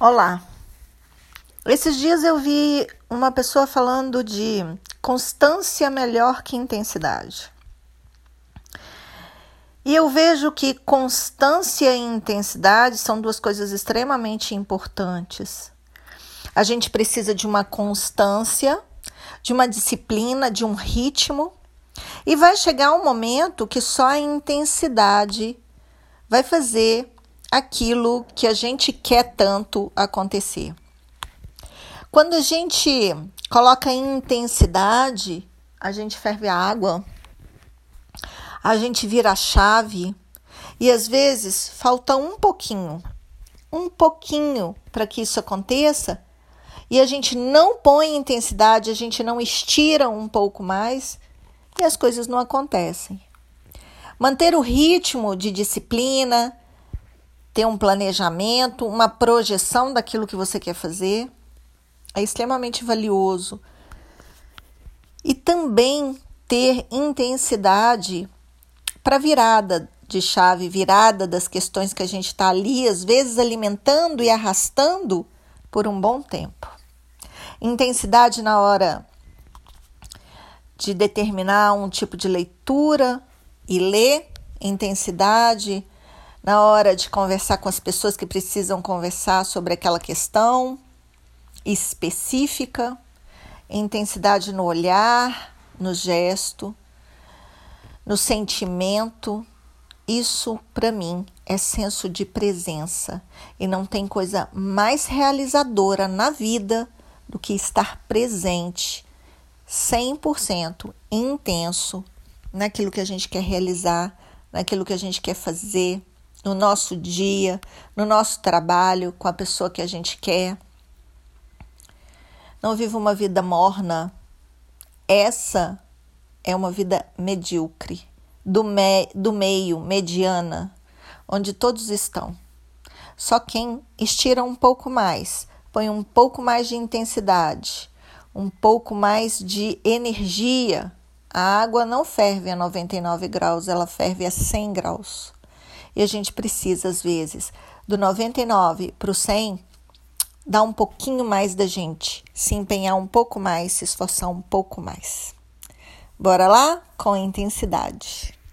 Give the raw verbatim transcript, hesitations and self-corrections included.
Olá, esses dias eu vi uma pessoa falando de constância melhor que intensidade. E eu vejo que constância e intensidade são duas coisas extremamente importantes. A gente precisa de uma constância, de uma disciplina, de um ritmo. E vai chegar um momento que só a intensidade vai fazer aquilo que a gente quer tanto acontecer. Quando a gente coloca intensidade, a gente ferve a água, a gente vira a chave e às vezes falta um pouquinho, um pouquinho para que isso aconteça e a gente não põe intensidade, a gente não estira um pouco mais e as coisas não acontecem. Manter o ritmo de disciplina, ter um planejamento, uma projeção daquilo que você quer fazer é extremamente valioso. E também ter intensidade para virada de chave, virada das questões que a gente está ali, às vezes alimentando e arrastando por um bom tempo. Intensidade na hora de determinar um tipo de leitura e ler, intensidade na hora de conversar com as pessoas que precisam conversar sobre aquela questão específica, intensidade no olhar, no gesto, no sentimento. Isso, para mim, é senso de presença. E não tem coisa mais realizadora na vida do que estar presente, cem por cento intenso naquilo que a gente quer realizar, naquilo que a gente quer fazer, no nosso dia, no nosso trabalho, com a pessoa que a gente quer. Não viva uma vida morna. Essa é uma vida medíocre, do, me, do meio, mediana, onde todos estão. Só quem estira um pouco mais, põe um pouco mais de intensidade, um pouco mais de energia. A água não ferve a noventa e nove graus, ela ferve a cem graus. E a gente precisa, às vezes, do noventa e nove para o cem, dar um pouquinho mais da gente, se empenhar um pouco mais, se esforçar um pouco mais. Bora lá? Com intensidade.